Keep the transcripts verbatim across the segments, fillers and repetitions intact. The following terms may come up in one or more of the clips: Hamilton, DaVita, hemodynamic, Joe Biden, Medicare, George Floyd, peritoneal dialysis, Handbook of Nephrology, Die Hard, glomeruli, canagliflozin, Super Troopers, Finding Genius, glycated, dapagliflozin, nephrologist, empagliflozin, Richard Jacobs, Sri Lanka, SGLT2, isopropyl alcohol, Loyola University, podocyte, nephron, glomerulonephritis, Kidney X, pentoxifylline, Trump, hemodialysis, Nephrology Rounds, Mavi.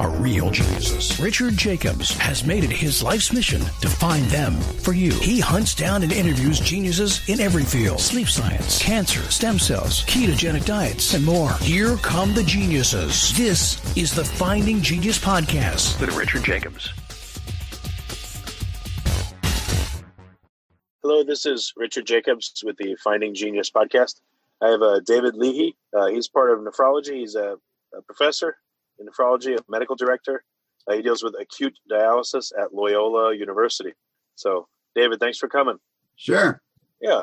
Are real geniuses. Richard Jacobs has made it his life's mission to find them for you. He hunts down and interviews geniuses in every field: sleep science, cancer, stem cells, ketogenic diets, and more. Here come the geniuses. This is the Finding Genius podcast with Richard Jacobs. Hello, this is Richard Jacobs with the Finding Genius podcast. I have uh, David Leahy. Uh, he's part of nephrology. He's a, a professor in nephrology, a medical director. Uh, he deals with acute dialysis at Loyola University. So, David, thanks for coming. Sure. Yeah.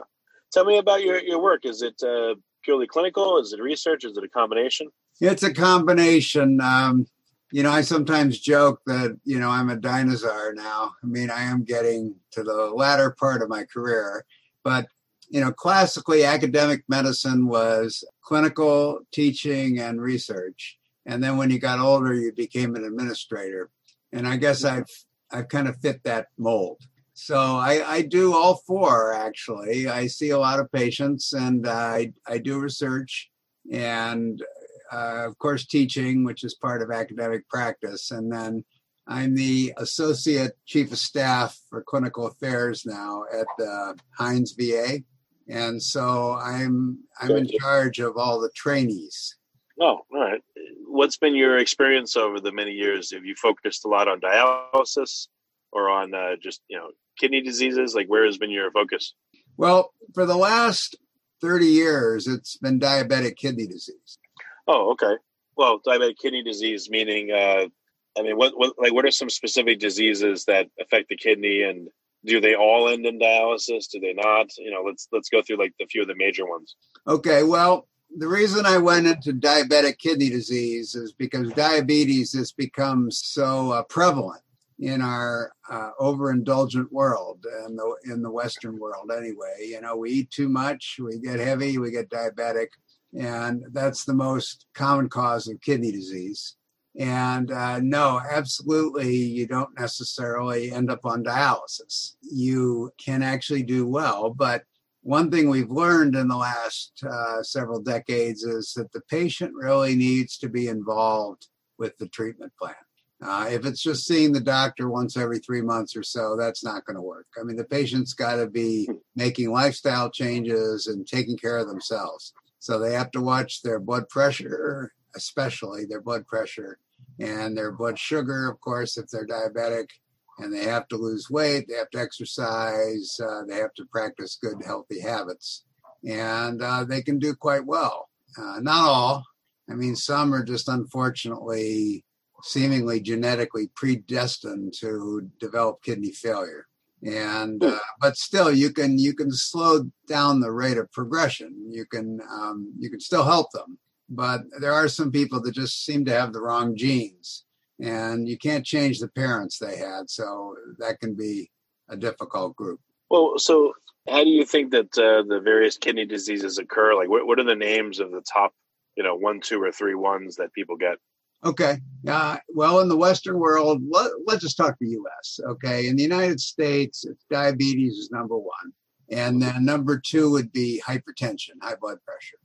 Tell me about your, your work. Is it uh, purely clinical? Is it research? Is it a combination? It's a combination. Um, you know, I sometimes joke that, you know, I'm a dinosaur now. I mean, I am getting to the latter part of my career. But, you know, classically, academic medicine was clinical teaching and research. And then when you got older, you became an administrator. And I guess I've I've kind of fit that mold. So I, I do all four, actually. I see a lot of patients, and I, I do research and, uh, of course, teaching, which is part of academic practice. And then I'm the associate chief of staff for clinical affairs now at the Hines V A. And so I'm I'm in charge of all the trainees. Oh, all right. What's been your experience over the many years? Have you focused a lot on dialysis or on uh, just, you know, kidney diseases? Like, where has been your focus? Well, for the last thirty years, it's been diabetic kidney disease. Oh, okay. Well, diabetic kidney disease, meaning, uh, I mean, what, what, like, what are some specific diseases that affect the kidney, and do they all end in dialysis? Do they not? You know, let's, let's go through like a few of the major ones. Okay. Well, the reason I went into diabetic kidney disease is because diabetes has become so uh, prevalent in our uh, overindulgent world, and the, in the Western world anyway. You know, we eat too much, we get heavy, we get diabetic, and that's the most common cause of kidney disease. And uh, no, absolutely, you don't necessarily end up on dialysis. You can actually do well, but one thing we've learned in the last uh, several decades is that the patient really needs to be involved with the treatment plan. Uh, if it's just seeing the doctor once every three months or so, that's not going to work. I mean, the patient's got to be making lifestyle changes and taking care of themselves. So they have to watch their blood pressure, especially their blood pressure, and their blood sugar, of course, if they're diabetic. And they have to lose weight, they have to exercise, uh, they have to practice good, healthy habits. And uh, they can do quite well. Uh, not all. I mean, some are just unfortunately, seemingly genetically predestined to develop kidney failure. And uh, but still, you can you can slow down the rate of progression. You can um, you can still help them. But there are some people that just seem to have the wrong genes. And you can't change the parents they had. So that can be a difficult group. Well, so how do you think that uh, the various kidney diseases occur? Like, what, what are the names of the top, you know, one, two, or three ones that people get? Okay. Uh, well, in the Western world, let, let's just talk the U S Okay. In the United States, diabetes is number one. And then number two would be hypertension, high blood pressure.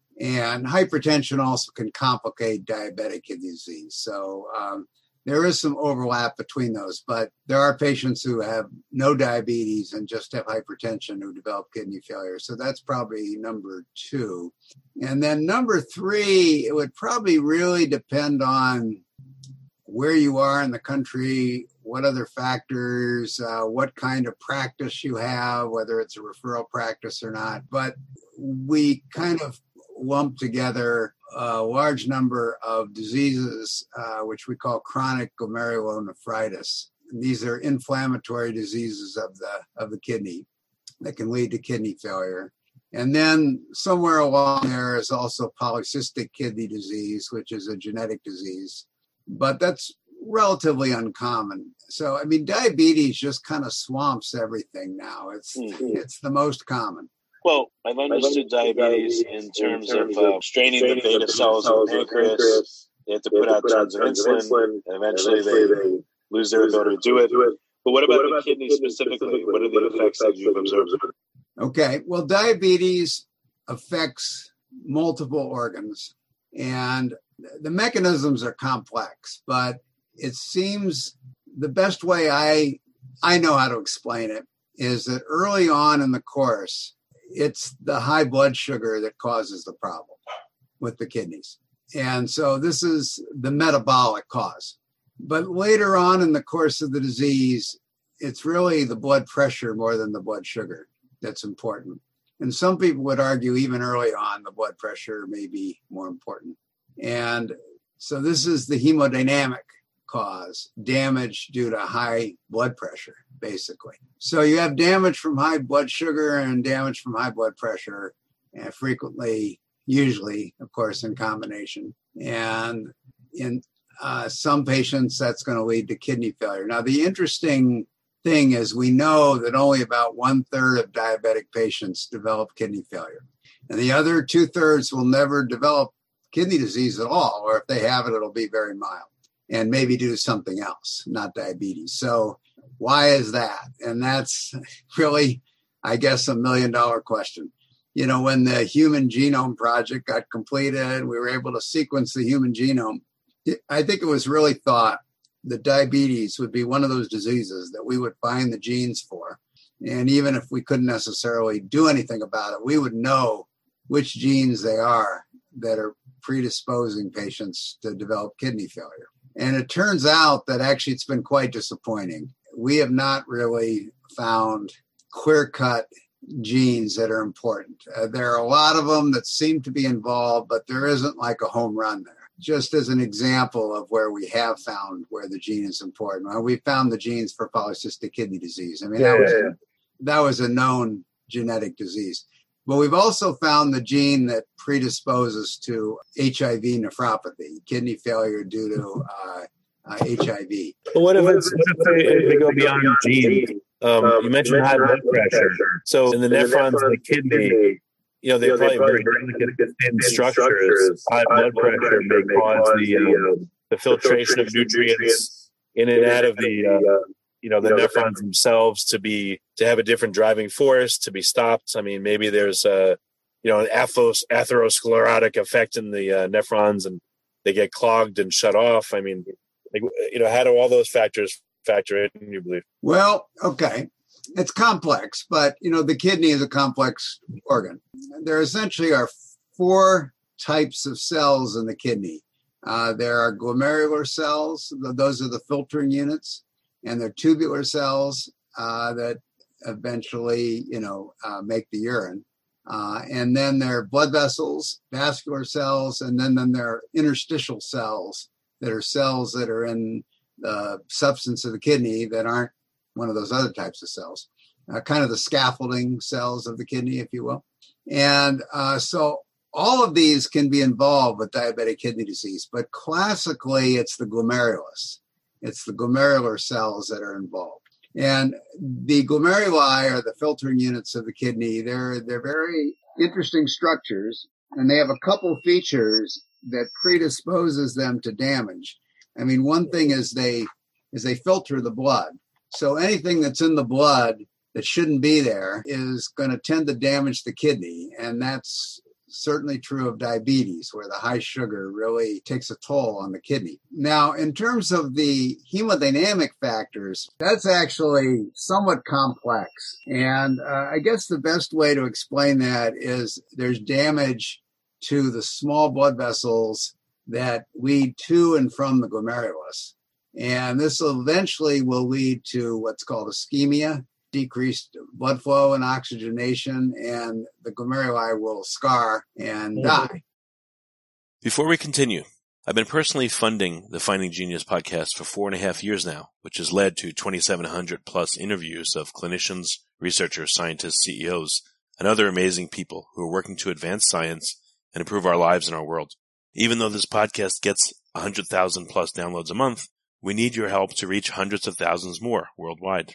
And hypertension also can complicate diabetic kidney disease. So, um, there is some overlap between those, but there are patients who have no diabetes and just have hypertension who develop kidney failure. So that's probably number two. And then number three, it would probably really depend on where you are in the country, what other factors, uh, what kind of practice you have, whether it's a referral practice or not. But we kind of lump together a large number of diseases, uh, which we call chronic glomerulonephritis. And these are inflammatory diseases of the of the kidney that can lead to kidney failure. And then somewhere along there is also polycystic kidney disease, which is a genetic disease, but that's relatively uncommon. So, I mean, diabetes just kind of swamps everything now. It's mm-hmm. it's the most common. Well, I've understood diabetes in terms of uh, straining the beta cells of the pancreas, They have to put out tons of insulin, and eventually they lose their ability to do it. But what about the kidney specifically? What are the effects that you've observed? Okay, well, diabetes affects multiple organs, and the mechanisms are complex, but it seems the best way I I know how to explain it is that early on in the course, it's the high blood sugar that causes the problem with the kidneys. And so this is the metabolic cause. But later on in the course of the disease, it's really the blood pressure more than the blood sugar that's important. And some people would argue even early on, the blood pressure may be more important. And so this is the hemodynamic cause, damage due to high blood pressure, basically. So you have damage from high blood sugar and damage from high blood pressure, and frequently, usually, of course, in combination. And in uh, some patients, that's going to lead to kidney failure. Now, the interesting thing is we know that only about one third of diabetic patients develop kidney failure. And the other two thirds will never develop kidney disease at all, or if they have it, it'll be very mild and maybe due to something else, not diabetes. So why is that? And that's really, I guess, a million dollar question. You know, when the Human Genome Project got completed, we were able to sequence the human genome. I think it was really thought that diabetes would be one of those diseases that we would find the genes for. And even if we couldn't necessarily do anything about it, we would know which genes they are that are predisposing patients to develop kidney failure. And it turns out that actually it's been quite disappointing. We have not really found clear-cut genes that are important. Uh, there are a lot of them that seem to be involved, but there isn't like a home run there. Just as an example of where we have found where the gene is important. Well, we found the genes for polycystic kidney disease. I mean, yeah, that, was, yeah. that was a known genetic disease. But we've also found the gene that predisposes to H I V nephropathy, kidney failure due to uh, uh, H I V. But what if, what it's, what if they, they go beyond genes? Um, um, you mentioned high blood pressure. pressure. So in the nephrons of the kidney, you know, they you know, probably, probably very delicate thin structures. High blood pressure may cause the, uh, the filtration of nutrients in and out of the, uh, you know, the nephrons themselves to be to have a different driving force, to be stopped. I mean, maybe there's a, you know, an athos, atherosclerotic effect in the uh, nephrons, and they get clogged and shut off. I mean, like, you know, how do all those factors factor in, you believe? Well, okay. It's complex, but, you know, the kidney is a complex organ. There essentially are four types of cells in the kidney. Uh, there are glomerular cells. Those are the filtering units. And there are tubular cells uh, that eventually, you know, uh, make the urine. Uh, and then there are blood vessels, vascular cells, and then, then there are interstitial cells that are cells that are in the substance of the kidney that aren't one of those other types of cells, uh, kind of the scaffolding cells of the kidney, if you will. And uh, so all of these can be involved with diabetic kidney disease, but classically it's the glomerulus. It's the glomerular cells that are involved. And the glomeruli are the filtering units of the kidney. They're, they're very interesting structures, and they have a couple features that predisposes them to damage. I mean, one thing is they is they filter the blood. So anything that's in the blood that shouldn't be there is going to tend to damage the kidney. And that's certainly true of diabetes, where the high sugar really takes a toll on the kidney. Now, in terms of the hemodynamic factors, that's actually somewhat complex. And uh, I guess the best way to explain that is there's damage to the small blood vessels that lead to and from the glomerulus. And this eventually will lead to what's called ischemia, decreased blood flow and oxygenation, and the glomeruli will scar and die. Before we continue, I've been personally funding the Finding Genius podcast for four and a half years now, which has led to twenty-seven hundred plus interviews of clinicians, researchers, scientists, C E Os, and other amazing people who are working to advance science and improve our lives and our world. Even though this podcast gets one hundred thousand plus downloads a month, we need your help to reach hundreds of thousands more worldwide.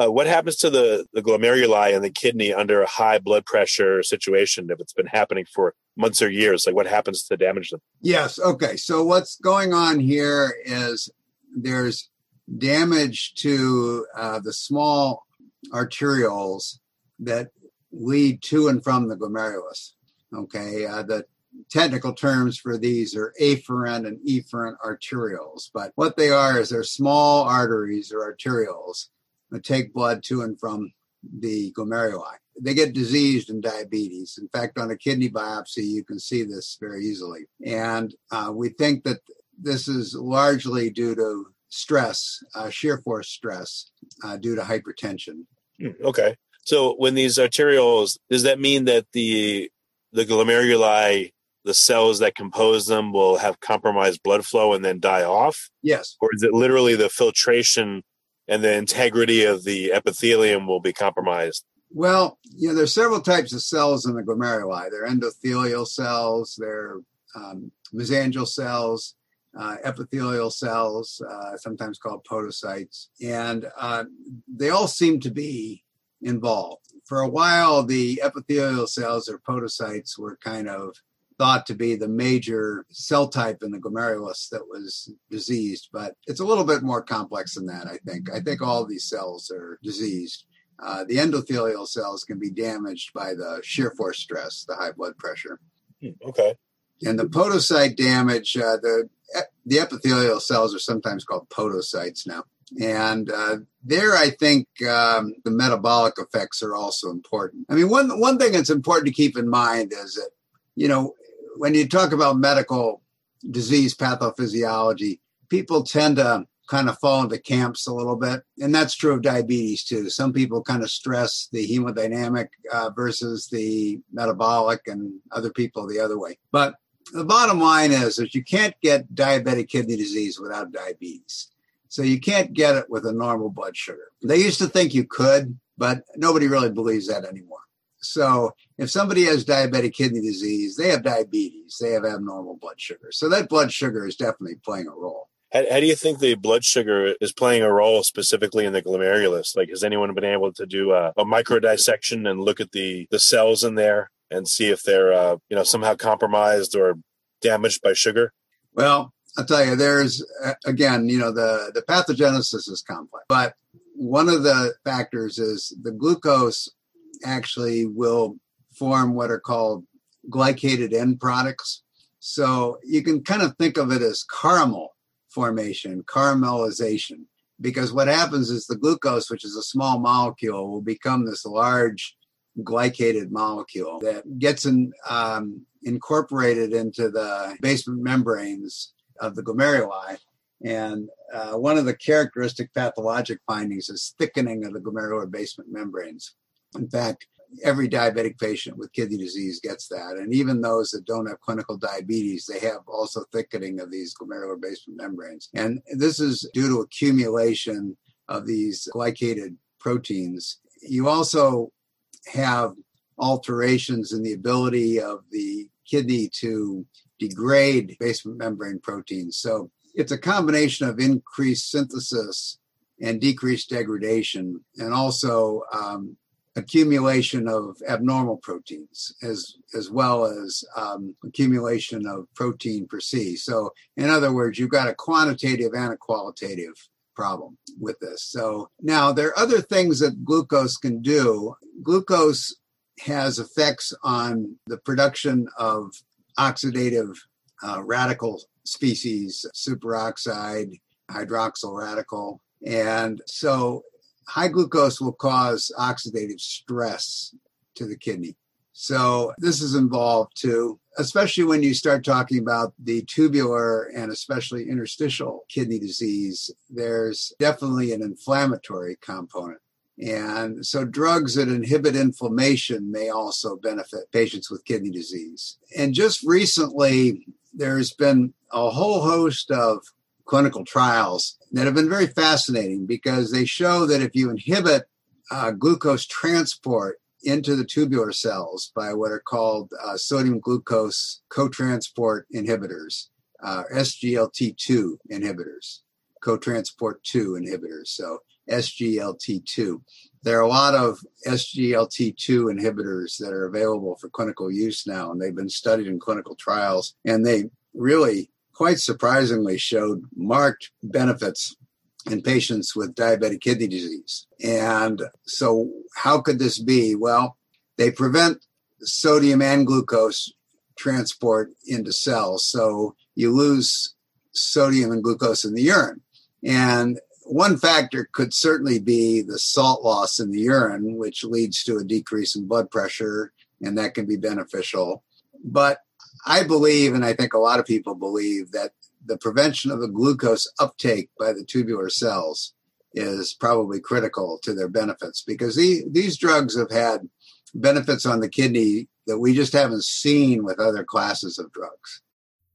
Uh, what happens to the, the glomeruli in the kidney under a high blood pressure situation if it's been happening for months or years? Like, what happens to damage them? Yes. Okay. So what's going on here is there's damage to uh, the small arterioles that lead to and from the glomerulus. Okay. Uh, the technical terms for these are afferent and efferent arterioles, but what they are is they're small arteries or arterioles that take blood to and from the glomeruli. They get diseased in diabetes. In fact, on a kidney biopsy, you can see this very easily. And uh, we think that this is largely due to stress, uh, shear force stress, uh, due to hypertension. Okay. So when these arterioles, does that mean that the the glomeruli, the cells that compose them, will have compromised blood flow and then die off? Yes. Or is it literally the filtration and the integrity of the epithelium will be compromised? Well, you know, there's several types of cells in the glomeruli. They're endothelial cells, they're um, mesangial cells, uh, epithelial cells, uh, sometimes called podocytes. And uh, they all seem to be involved. For a while, the epithelial cells or podocytes were kind of thought to be the major cell type in the glomerulus that was diseased, but it's a little bit more complex than that, I think. I think all these cells are diseased. Uh, the endothelial cells can be damaged by the shear force stress, the high blood pressure. Okay. And the podocyte damage, uh, the the epithelial cells are sometimes called podocytes now. And uh, there, I think um, the metabolic effects are also important. I mean, one one thing that's important to keep in mind is that, you know, when you talk about medical disease pathophysiology, people tend to kind of fall into camps a little bit. And that's true of diabetes, too. Some people kind of stress the hemodynamic uh, versus the metabolic, and other people the other way. But the bottom line is that you can't get diabetic kidney disease without diabetes. So you can't get it with a normal blood sugar. They used to think you could, but nobody really believes that anymore. So if somebody has diabetic kidney disease, they have diabetes, they have abnormal blood sugar. So that blood sugar is definitely playing a role. How, how do you think the blood sugar is playing a role specifically in the glomerulus? Like, has anyone been able to do a, a microdissection and look at the, the cells in there and see if they're uh, you know, somehow compromised or damaged by sugar? Well, I'll tell you, there's, uh, again, you know, the, the pathogenesis is complex, but one of the factors is the glucose actually will form what are called glycated end products. So you can kind of think of it as caramel formation, caramelization, because what happens is the glucose, which is a small molecule, will become this large glycated molecule that gets in, um, incorporated into the basement membranes of the glomeruli. And uh, one of the characteristic pathologic findings is thickening of the glomerular basement membranes. In fact, every diabetic patient with kidney disease gets that. And even those that don't have clinical diabetes, they have also thickening of these glomerular basement membranes. And this is due to accumulation of these glycated proteins. You also have alterations in the ability of the kidney to degrade basement membrane proteins. So it's a combination of increased synthesis and decreased degradation, and also um, accumulation of abnormal proteins, as as well as um, accumulation of protein per se. So in other words, you've got a quantitative and a qualitative problem with this. So now there are other things that glucose can do. Glucose has effects on the production of oxidative uh, radical species, superoxide, hydroxyl radical. And so high glucose will cause oxidative stress to the kidney. So this is involved too, especially when you start talking about the tubular and especially interstitial kidney disease. There's definitely an inflammatory component. And so drugs that inhibit inflammation may also benefit patients with kidney disease. And just recently, there's been a whole host of clinical trials that have been very fascinating because they show that if you inhibit uh, glucose transport into the tubular cells by what are called uh, sodium glucose cotransport inhibitors, uh, S G L T two inhibitors, cotransport two inhibitors, so S G L T two. There are a lot of S G L T two inhibitors that are available for clinical use now, and they've been studied in clinical trials, and they really quite surprisingly showed marked benefits in patients with diabetic kidney disease. And so how could this be? Well, they prevent sodium and glucose transport into cells, so you lose sodium and glucose in the urine. And one factor could certainly be the salt loss in the urine, which leads to a decrease in blood pressure, and that can be beneficial. But I believe, and I think a lot of people believe, that the prevention of the glucose uptake by the tubular cells is probably critical to their benefits, because the, these drugs have had benefits on the kidney that we just haven't seen with other classes of drugs.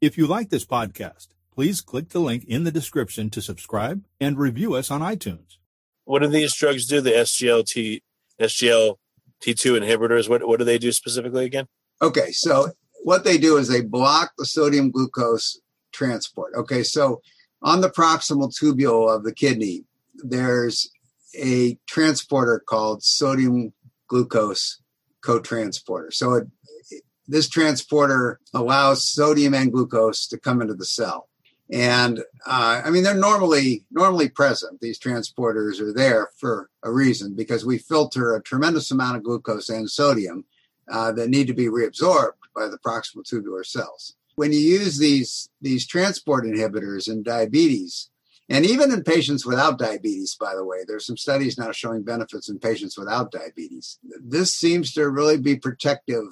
If you like this podcast, please click the link in the description to subscribe and review us on iTunes. What do these drugs do, the S G L T, S G L T two inhibitors? What, what do they do specifically again? Okay, so what they do is they block the sodium glucose transport. Okay, so on the proximal tubule of the kidney, there's a transporter called sodium glucose cotransporter. So it, this transporter allows sodium and glucose to come into the cell. And, uh, I mean, they're normally normally present. These transporters are there for a reason, because we filter a tremendous amount of glucose and sodium uh, that need to be reabsorbed by the proximal tubular cells. When you use these, these transport inhibitors in diabetes, and even in patients without diabetes, by the way, there's some studies now showing benefits in patients without diabetes. This seems to really be protective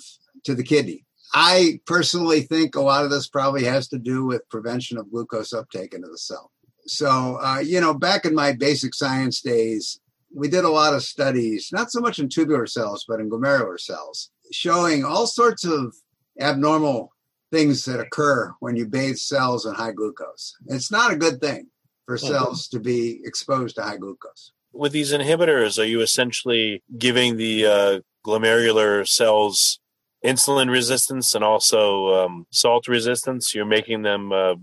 to the kidney. I personally think a lot of this probably has to do with prevention of glucose uptake into the cell. So, uh, you know, back in my basic science days, we did a lot of studies, not so much in tubular cells, but in glomerular cells, showing all sorts of abnormal things that occur when you bathe cells in high glucose. It's not a good thing for cells to be exposed to high glucose. With these inhibitors, are you essentially giving the uh, glomerular cells insulin resistance and also um, salt resistance? You're making them, uh,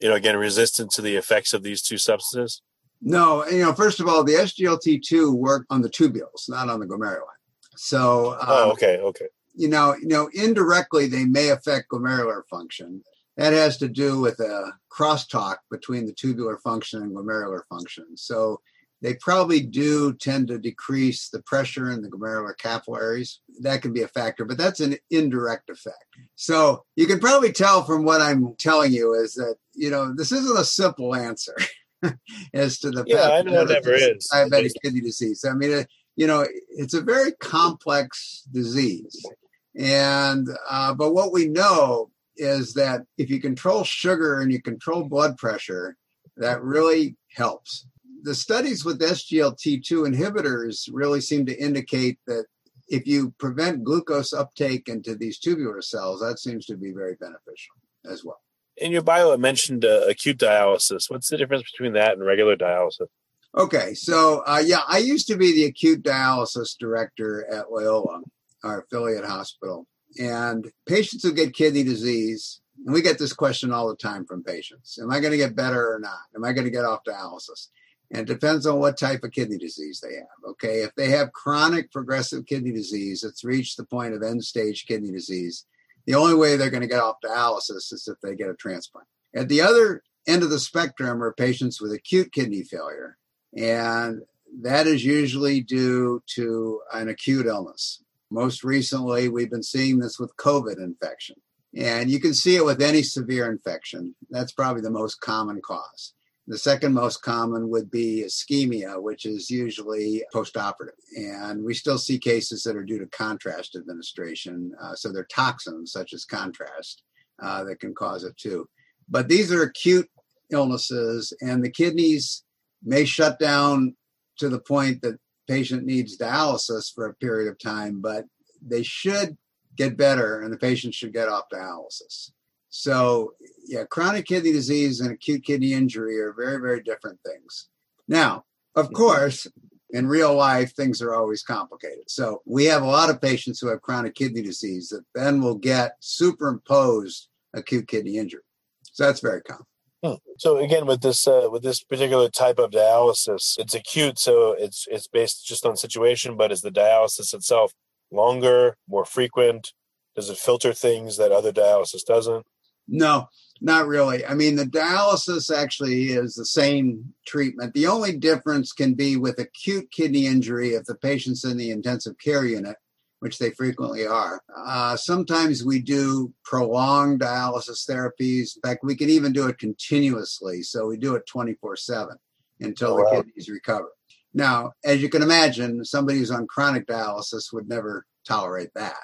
you know, again, resistant to the effects of these two substances? No, you know, first of all, the S G L T two work on the tubules, not on the glomeruli. So, um, oh, okay, okay. You know, you know, indirectly, they may affect glomerular function. That has to do with a crosstalk between the tubular function and glomerular function. So they probably do tend to decrease the pressure in the glomerular capillaries. That can be a factor, but that's an indirect effect. So you can probably tell from what I'm telling you is that, you know, this isn't a simple answer as to the yeah, I know it never is. Diabetic kidney disease. I mean, you know, it's a very complex disease. And, uh, but what we know is that if you control sugar and you control blood pressure, that really helps. The studies with S G L T two inhibitors really seem to indicate that if you prevent glucose uptake into these tubular cells, that seems to be very beneficial as well. In your bio, it mentioned uh, acute dialysis. What's the difference between that and regular dialysis? Okay, so uh, yeah, I used to be the acute dialysis director at Loyola, our affiliate hospital. And patients who get kidney disease, and we get this question all the time from patients, am I going to get better or not? Am I going to get off dialysis? And it depends on what type of kidney disease they have, okay? If they have chronic progressive kidney disease, it's reached the point of end-stage kidney disease, the only way they're going to get off dialysis is if they get a transplant. At the other end of the spectrum are patients with acute kidney failure, and that is usually due to an acute illness. Most recently, we've been seeing this with COVID infection, and you can see it with any severe infection. That's probably the most common cause. The second most common would be ischemia, which is usually postoperative, and we still see cases that are due to contrast administration. Uh, so they're toxins such as contrast uh, that can cause it too. But these are acute illnesses, and the kidneys may shut down to the point that patient needs dialysis for a period of time, but they should get better and the patient should get off dialysis. So yeah, chronic kidney disease and acute kidney injury are very, very different things. Now, of course, in real life, things are always complicated. So we have a lot of patients who have chronic kidney disease that then will get superimposed acute kidney injury. So that's very common. Hmm. So again, with this uh, with this particular type of dialysis, it's acute, so it's it's based just on situation. But is the dialysis itself longer, more frequent? Does it filter things that other dialysis doesn't? No, not really. I mean, the dialysis actually is the same treatment. The only difference can be with acute kidney injury if the patient's in the intensive care unit, which they frequently are. Uh, sometimes we do prolonged dialysis therapies. In fact, we can even do it continuously. So we do it twenty-four seven until oh, wow. the kidneys recover. Now, as you can imagine, somebody who's on chronic dialysis would never tolerate that.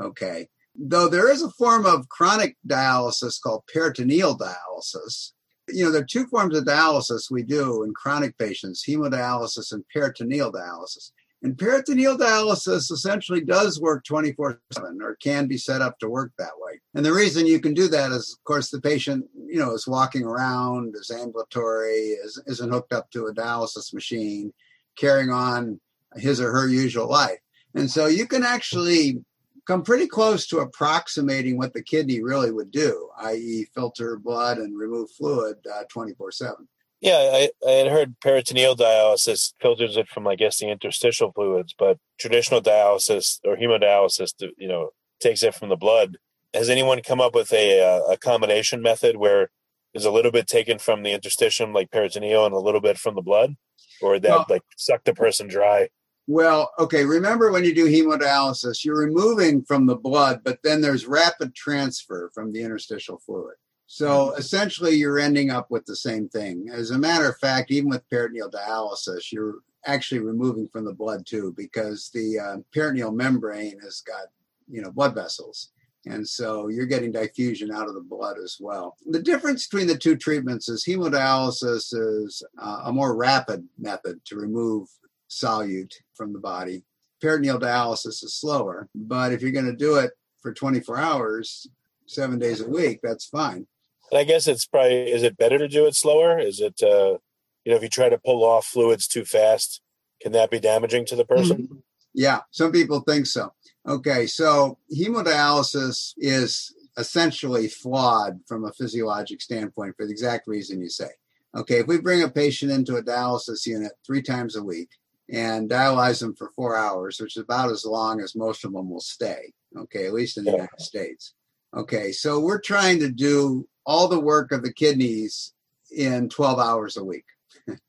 Okay. Though there is a form of chronic dialysis called peritoneal dialysis. You know, there are two forms of dialysis we do in chronic patients, hemodialysis and peritoneal dialysis. And peritoneal dialysis essentially does work twenty-four seven or can be set up to work that way. And the reason you can do that is, of course, the patient, you know, is walking around, is ambulatory, is, isn't hooked up to a dialysis machine, carrying on his or her usual life. And so you can actually come pretty close to approximating what the kidney really would do, that is filter blood and remove fluid uh, twenty-four seven. Yeah, I, I had heard peritoneal dialysis filters it from, I guess, the interstitial fluids, but traditional dialysis or hemodialysis, you know, takes it from the blood. Has anyone come up with a, a combination method where there's a little bit taken from the interstitium, like peritoneal, and a little bit from the blood, or that well, like suck the person dry? Well, okay, remember when you do hemodialysis, you're removing from the blood, but then there's rapid transfer from the interstitial fluid. So essentially, you're ending up with the same thing. As a matter of fact, even with peritoneal dialysis, you're actually removing from the blood too, because the uh, peritoneal membrane has got, you know, blood vessels. And so you're getting diffusion out of the blood as well. The difference between the two treatments is hemodialysis is uh, a more rapid method to remove solute from the body. Peritoneal dialysis is slower, but if you're going to do it for twenty-four hours, seven days a week, that's fine. And I guess it's probably, is it better to do it slower? Is it, uh, you know, if you try to pull off fluids too fast, can that be damaging to the person? Yeah, some people think so. Okay, so hemodialysis is essentially flawed from a physiologic standpoint for the exact reason you say. Okay, if we bring a patient into a dialysis unit three times a week and dialyze them for four hours, which is about as long as most of them will stay, okay, at least in the yeah. United States. Okay, so we're trying to do all the work of the kidneys in twelve hours a week.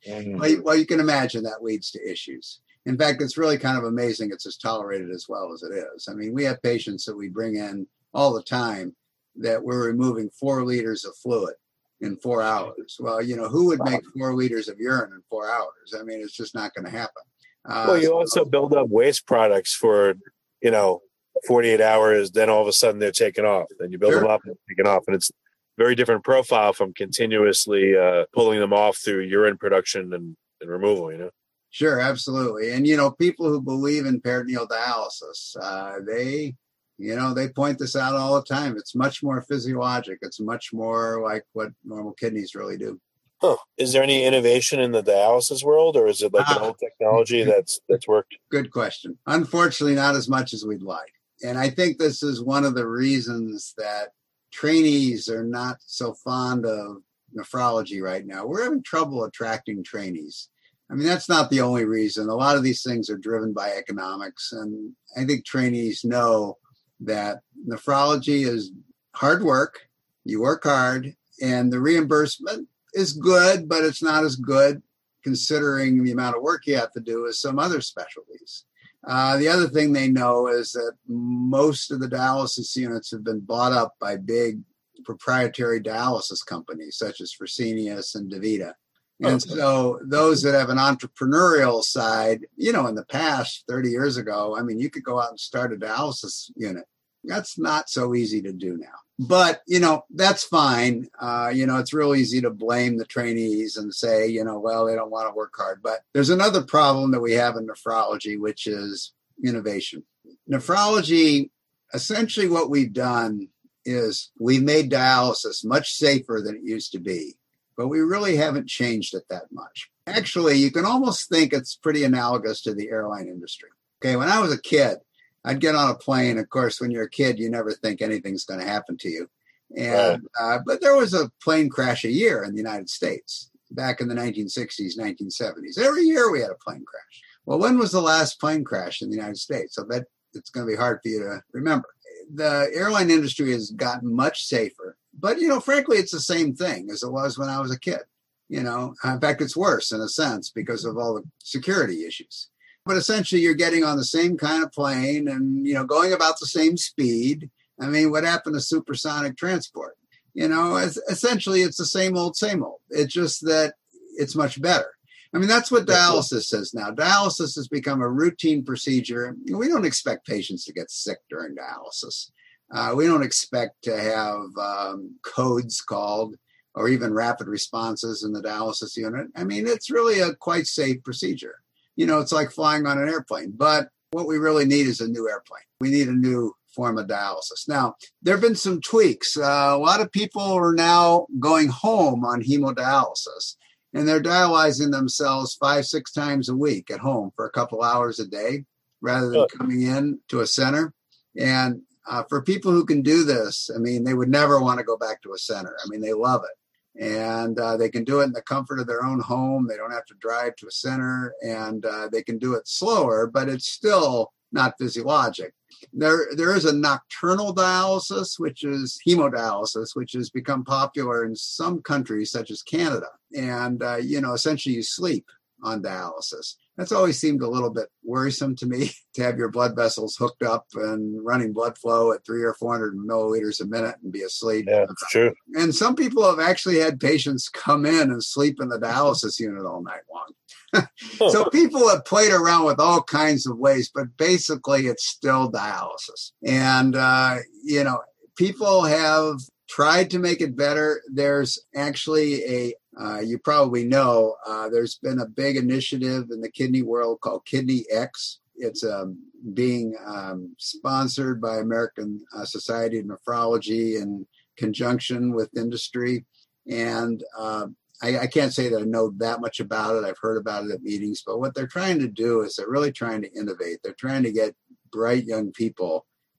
Mm-hmm. well, you, well, you can imagine that leads to issues. In fact, it's really kind of amazing it's as tolerated as well as it is. I mean, we have patients that we bring in all the time that we're removing four liters of fluid in four hours. Well, you know, who would make four liters of urine in four hours? I mean, it's just not going to happen. Uh, well, you also build up waste products for, you know, forty-eight hours, then all of a sudden they're taken off. Then you build sure. them up and they're taken off. And it's a very different profile from continuously uh, pulling them off through urine production and, and removal, you know? Sure, absolutely. And, you know, people who believe in peritoneal dialysis, uh, they, you know, they point this out all the time. It's much more physiologic. It's much more like what normal kidneys really do. Huh. Is there any innovation in the dialysis world, or is it like ah. an old technology that's that's worked? Good question. Unfortunately, not as much as we'd like. And I think this is one of the reasons that trainees are not so fond of nephrology right now. We're having trouble attracting trainees. I mean, that's not the only reason. A lot of these things are driven by economics. And I think trainees know that nephrology is hard work. You work hard, and the reimbursement is good, but it's not as good considering the amount of work you have to do as some other specialties. Uh, the other thing they know is that most of the dialysis units have been bought up by big proprietary dialysis companies such as Fresenius and DaVita. And okay. so those that have an entrepreneurial side, you know, in the past, thirty years ago, I mean, you could go out and start a dialysis unit. That's not so easy to do now. But, you know, that's fine. Uh, you know, it's real easy to blame the trainees and say, you know, well, they don't want to work hard. But there's another problem that we have in nephrology, which is innovation. Nephrology, essentially what we've done is we've made dialysis much safer than it used to be, but we really haven't changed it that much. Actually, you can almost think it's pretty analogous to the airline industry. Okay, when I was a kid, I'd get on a plane. Of course, when you're a kid, you never think anything's going to happen to you. And right. uh, but there was a plane crash a year in the United States back in the nineteen sixties, nineteen seventies. Every year we had a plane crash. Well, when was the last plane crash in the United States? So that it's going to be hard for you to remember. The airline industry has gotten much safer. But, you know, frankly, it's the same thing as it was when I was a kid. You know, in fact, it's worse in a sense because of all the security issues. But essentially, you're getting on the same kind of plane and, you know, going about the same speed. I mean, what happened to supersonic transport? You know, it's, essentially, it's the same old, same old. It's just that it's much better. I mean, that's what dialysis is now. Dialysis has become a routine procedure. We don't expect patients to get sick during dialysis. Uh, we don't expect to have um, codes called or even rapid responses in the dialysis unit. I mean, it's really a quite safe procedure. You know, it's like flying on an airplane. But what we really need is a new airplane. We need a new form of dialysis. Now, there have been some tweaks. Uh, a lot of people are now going home on hemodialysis, and they're dialyzing themselves five, six times a week at home for a couple hours a day rather than coming in to a center. And uh, for people who can do this, I mean, they would never want to go back to a center. I mean, they love it. And uh, they can do it in the comfort of their own home. They don't have to drive to a center, and uh, they can do it slower, but it's still not physiologic. There, there is a nocturnal dialysis, which is hemodialysis, which has become popular in some countries, such as Canada. And, uh, you know, essentially you sleep on dialysis. That's always seemed a little bit worrisome to me, to have your blood vessels hooked up and running blood flow at three or four hundred milliliters a minute and be asleep. Yeah, that's true. And some people have actually had patients come in and sleep in the dialysis unit all night long. So people have played around with all kinds of ways, but basically it's still dialysis. And, uh, you know, people have tried to make it better. There's actually a Uh, you probably know uh, there's been a big initiative in the kidney world called Kidney X. It's um, being um, sponsored by American uh, Society of Nephrology in conjunction with industry. And uh, I, I can't say that I know that much about it. I've heard about it at meetings. But what they're trying to do is they're really trying to innovate. They're trying to get bright young people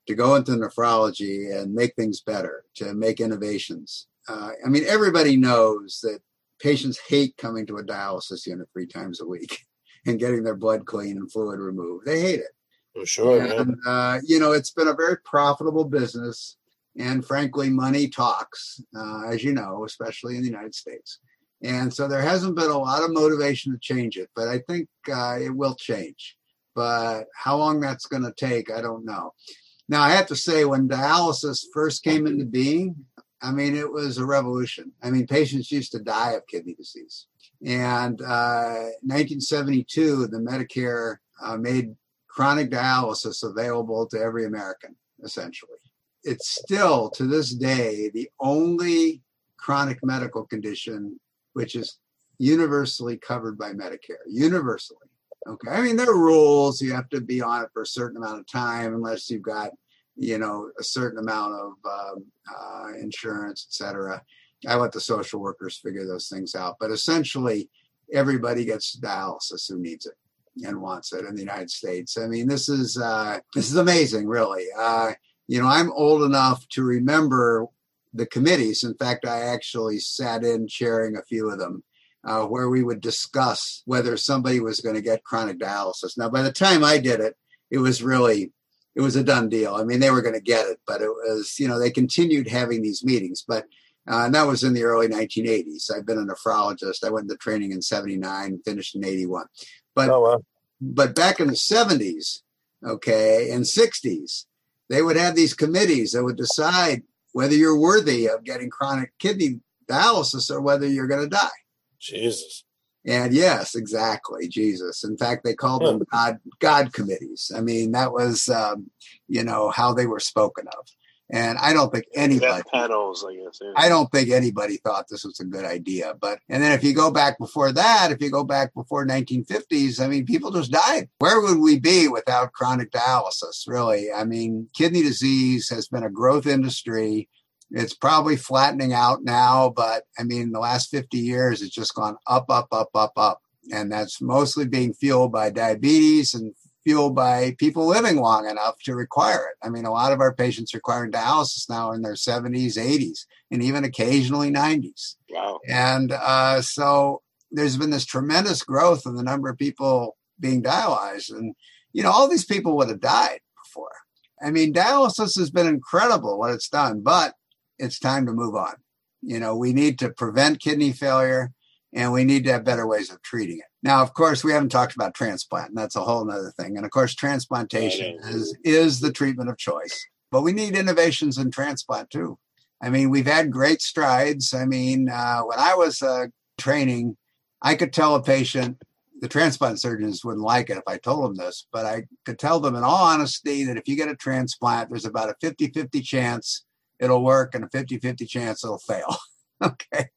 to go into nephrology and make things better, to make innovations. Uh, I mean, everybody knows that patients hate coming to a dialysis unit three times a week and getting their blood clean and fluid removed. They hate it. For sure. And, man. Uh, you know, it's been a very profitable business. And frankly, money talks, uh, as you know, especially in the United States. And so there hasn't been a lot of motivation to change it, but I think uh, it will change. But how long that's going to take, I don't know. Now, I have to say, when dialysis first came into being, I mean, it was a revolution. I mean, patients used to die of kidney disease. And uh, nineteen seventy-two, the Medicare uh, made chronic dialysis available to every American, essentially. It's still, to this day, the only chronic medical condition which is universally covered by Medicare, universally. Okay, I mean, there are rules. You have to be on it for a certain amount of time unless you've got you know, a certain amount of um, uh, insurance, et cetera. I let the social workers figure those things out. But essentially, everybody gets dialysis who needs it and wants it in the United States. I mean, this is uh, this is amazing, really. Uh, you know, I'm old enough to remember the committees. In fact, I actually sat in chairing a few of them uh, where we would discuss whether somebody was going to get chronic dialysis. Now, by the time I did it, it was really... It was a done deal. I mean, they were going to get it, but it was, you know, they continued having these meetings. But uh, and that was in the early nineteen eighties. I've been a nephrologist. I went into training in seventy-nine, finished in eighty-one. But oh, wow. But back in the seventies, okay, and sixties, they would have these committees that would decide whether you're worthy of getting chronic kidney dialysis or whether you're going to die. Jesus. And yes, exactly, Jesus. In fact, they called them God, God committees. I mean, that was, um, you know, how they were spoken of. And I don't think anybody panels, I guess. Yeah. I don't think anybody thought this was a good idea. But and then if you go back before that, if you go back before nineteen fifties, I mean, people just died. Where would we be without chronic dialysis? Really, I mean, kidney disease has been a growth industry it's probably flattening out now, but I mean, the last fifty years, it's just gone up, up, up, up, up. And that's mostly being fueled by diabetes and fueled by people living long enough to require it. I mean, a lot of our patients requiring dialysis now in their seventies, eighties, and even occasionally nineties. Wow. And uh, so there's been this tremendous growth in the number of people being dialyzed. And, you know, all these people would have died before. I mean, dialysis has been incredible what it's done, but it's time to move on. You know, we need to prevent kidney failure, and we need to have better ways of treating it. Now, of course, we haven't talked about transplant, and that's a whole other thing. And of course, transplantation is, is the treatment of choice, but we need innovations in transplant too. I mean, we've had great strides. I mean, uh, when I was uh, training, I could tell a patient, the transplant surgeons wouldn't like it if I told them this, but I could tell them in all honesty that if you get a transplant, there's about a fifty-fifty chance it'll work and a fifty-fifty chance it'll fail. Okay.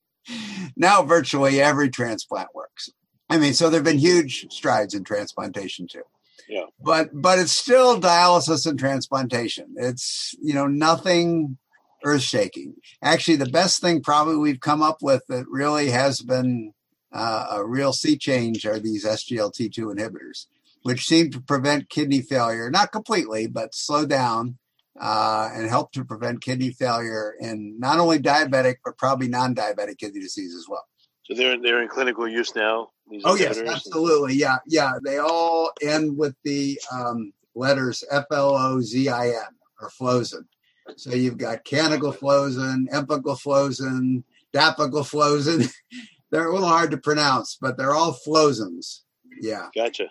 Now, virtually every transplant works. I mean, so there have been huge strides in transplantation too. Yeah. But but it's still dialysis and transplantation. It's, you know, nothing earth-shaking. Actually, the best thing probably we've come up with that really has been uh, a real sea change are these S G L T two inhibitors, which seem to prevent kidney failure, not completely, but slow down. Uh, and help to prevent kidney failure in not only diabetic, but probably non-diabetic kidney disease as well. So they're, they're in clinical use now? These oh, yes, absolutely. Yeah, yeah. They all end with the um, letters F L O Z I N, or flozin. So you've got canagliflozin, empagliflozin, dapagliflozin. They're a little hard to pronounce, but they're all flozins. Yeah. Gotcha.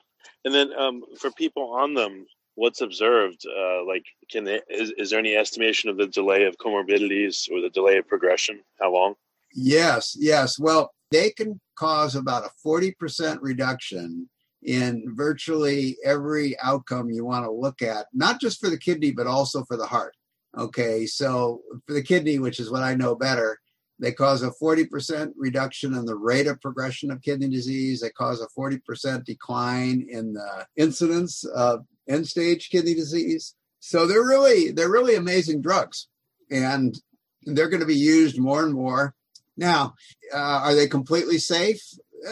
And then um, for people on them, what's observed? Uh, like, can they, is, is there any estimation of the delay of comorbidities or the delay of progression? How long? Yes, yes. Well, they can cause about a forty percent reduction in virtually every outcome you want to look at, not just for the kidney, but also for the heart. Okay, so for the kidney, which is what I know better, they cause a forty percent reduction in the rate of progression of kidney disease. They cause a forty percent decline in the incidence of end-stage kidney disease. So they're really they're really amazing drugs, and they're going to be used more and more. Now, uh, are they completely safe?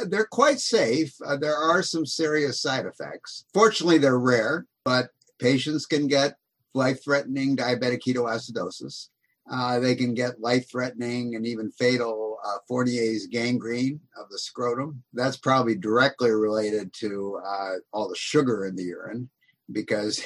They're quite safe. Uh, there are some serious side effects. Fortunately, they're rare, but patients can get life-threatening diabetic ketoacidosis. Uh, they can get life-threatening and even fatal uh, Fournier's gangrene of the scrotum. That's probably directly related to uh, all the sugar in the urine, because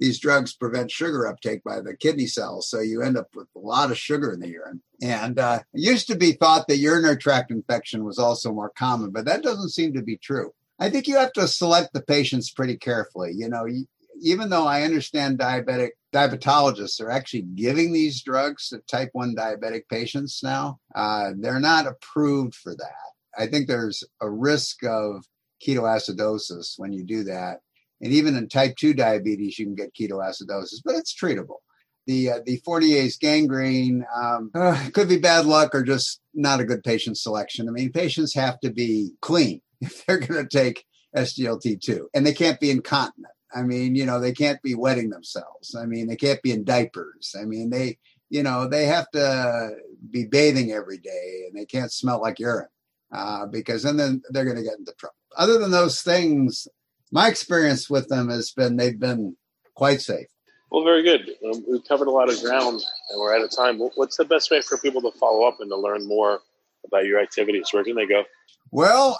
these drugs prevent sugar uptake by the kidney cells. So you end up with a lot of sugar in the urine. And uh, it used to be thought that urinary tract infection was also more common, but that doesn't seem to be true. I think you have to select the patients pretty carefully. You know, you, even though I understand diabetic diabetologists are actually giving these drugs to type one diabetic patients now, uh, they're not approved for that. I think there's a risk of ketoacidosis when you do that. And even in type two diabetes, you can get ketoacidosis, but it's treatable. The uh, the Fournier's gangrene um, uh, could be bad luck or just not a good patient selection. I mean, patients have to be clean if they're going to take S G L T two, and they can't be incontinent. I mean, you know, they can't be wetting themselves. I mean, they can't be in diapers. I mean, they, you know, they have to be bathing every day, and they can't smell like urine uh, because then they're, they're going to get into trouble. Other than those things, my experience with them has been they've been quite safe. Well, very good. Um, we've covered a lot of ground, and we're out of time. What's the best way for people to follow up and to learn more about your activities? Where can they go? Well,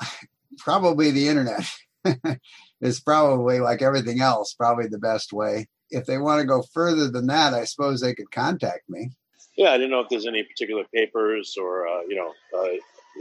probably the internet is probably, like everything else, probably the best way. If they want to go further than that, I suppose they could contact me. Yeah, I didn't know if there's any particular papers or, uh, you know, uh,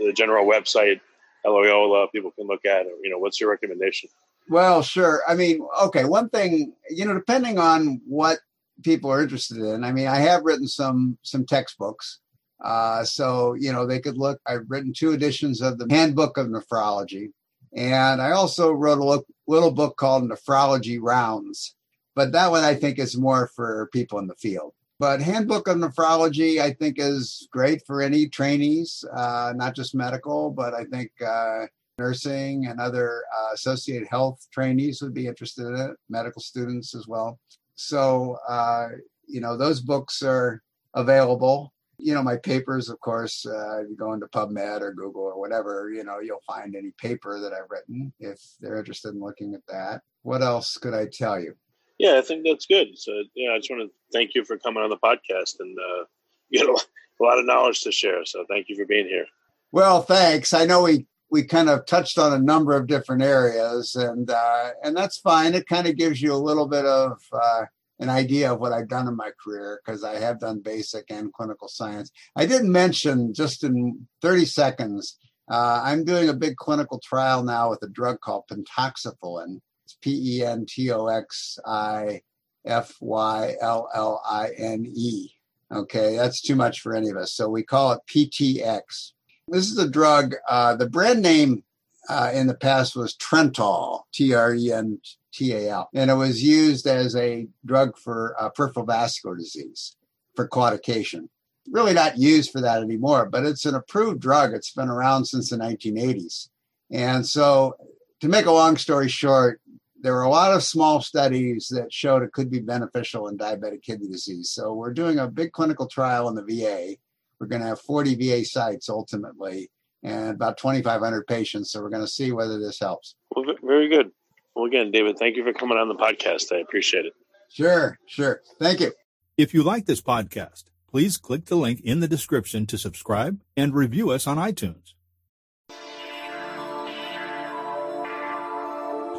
the general website, Loyola, people can look at, or, you know, what's your recommendation? Well, sure. I mean, okay, one thing, you know, depending on what people are interested in, I mean, I have written some some textbooks. Uh, so, you know, they could look. I've written two editions of the Handbook of Nephrology. And I also wrote a lo- little book called Nephrology Rounds. But that one, I think, is more for people in the field. But Handbook of Nephrology, I think, is great for any trainees, uh, not just medical, but I think uh nursing and other uh, associated health trainees would be interested in it, medical students as well. So, uh, you know, those books are available. You know, my papers, of course, uh, if you go into PubMed or Google or whatever, you know, you'll find any paper that I've written if they're interested in looking at that. What else could I tell you? Yeah, I think that's good. So, yeah, I just want to thank you for coming on the podcast, and uh, you got a lot of knowledge to share. So thank you for being here. Well, thanks. I know we, we kind of touched on a number of different areas, and uh, and that's fine. It kind of gives you a little bit of uh, an idea of what I've done in my career, because I have done basic and clinical science. I didn't mention, just in thirty seconds, uh, I'm doing a big clinical trial now with a drug called pentoxifylline. It's P E N T O X I F Y L L I N E. Okay, that's too much for any of us. So we call it P T X. This is a drug, uh, the brand name uh, in the past was Trental, T R E N T A L, and it was used as a drug for uh, peripheral vascular disease, for claudication. Really not used for that anymore, but it's an approved drug. It's been around since the nineteen eighties. And so to make a long story short, there were a lot of small studies that showed it could be beneficial in diabetic kidney disease. So we're doing a big clinical trial in the V A. We're going to have forty V A sites ultimately and about twenty-five hundred patients. So we're going to see whether this helps. Well, very good. Well, again, David, thank you for coming on the podcast. I appreciate it. Sure, sure. Thank you. If you like this podcast, please click the link in the description to subscribe and review us on iTunes.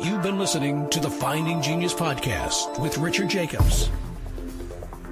You've been listening to the Finding Genius podcast with Richard Jacobs.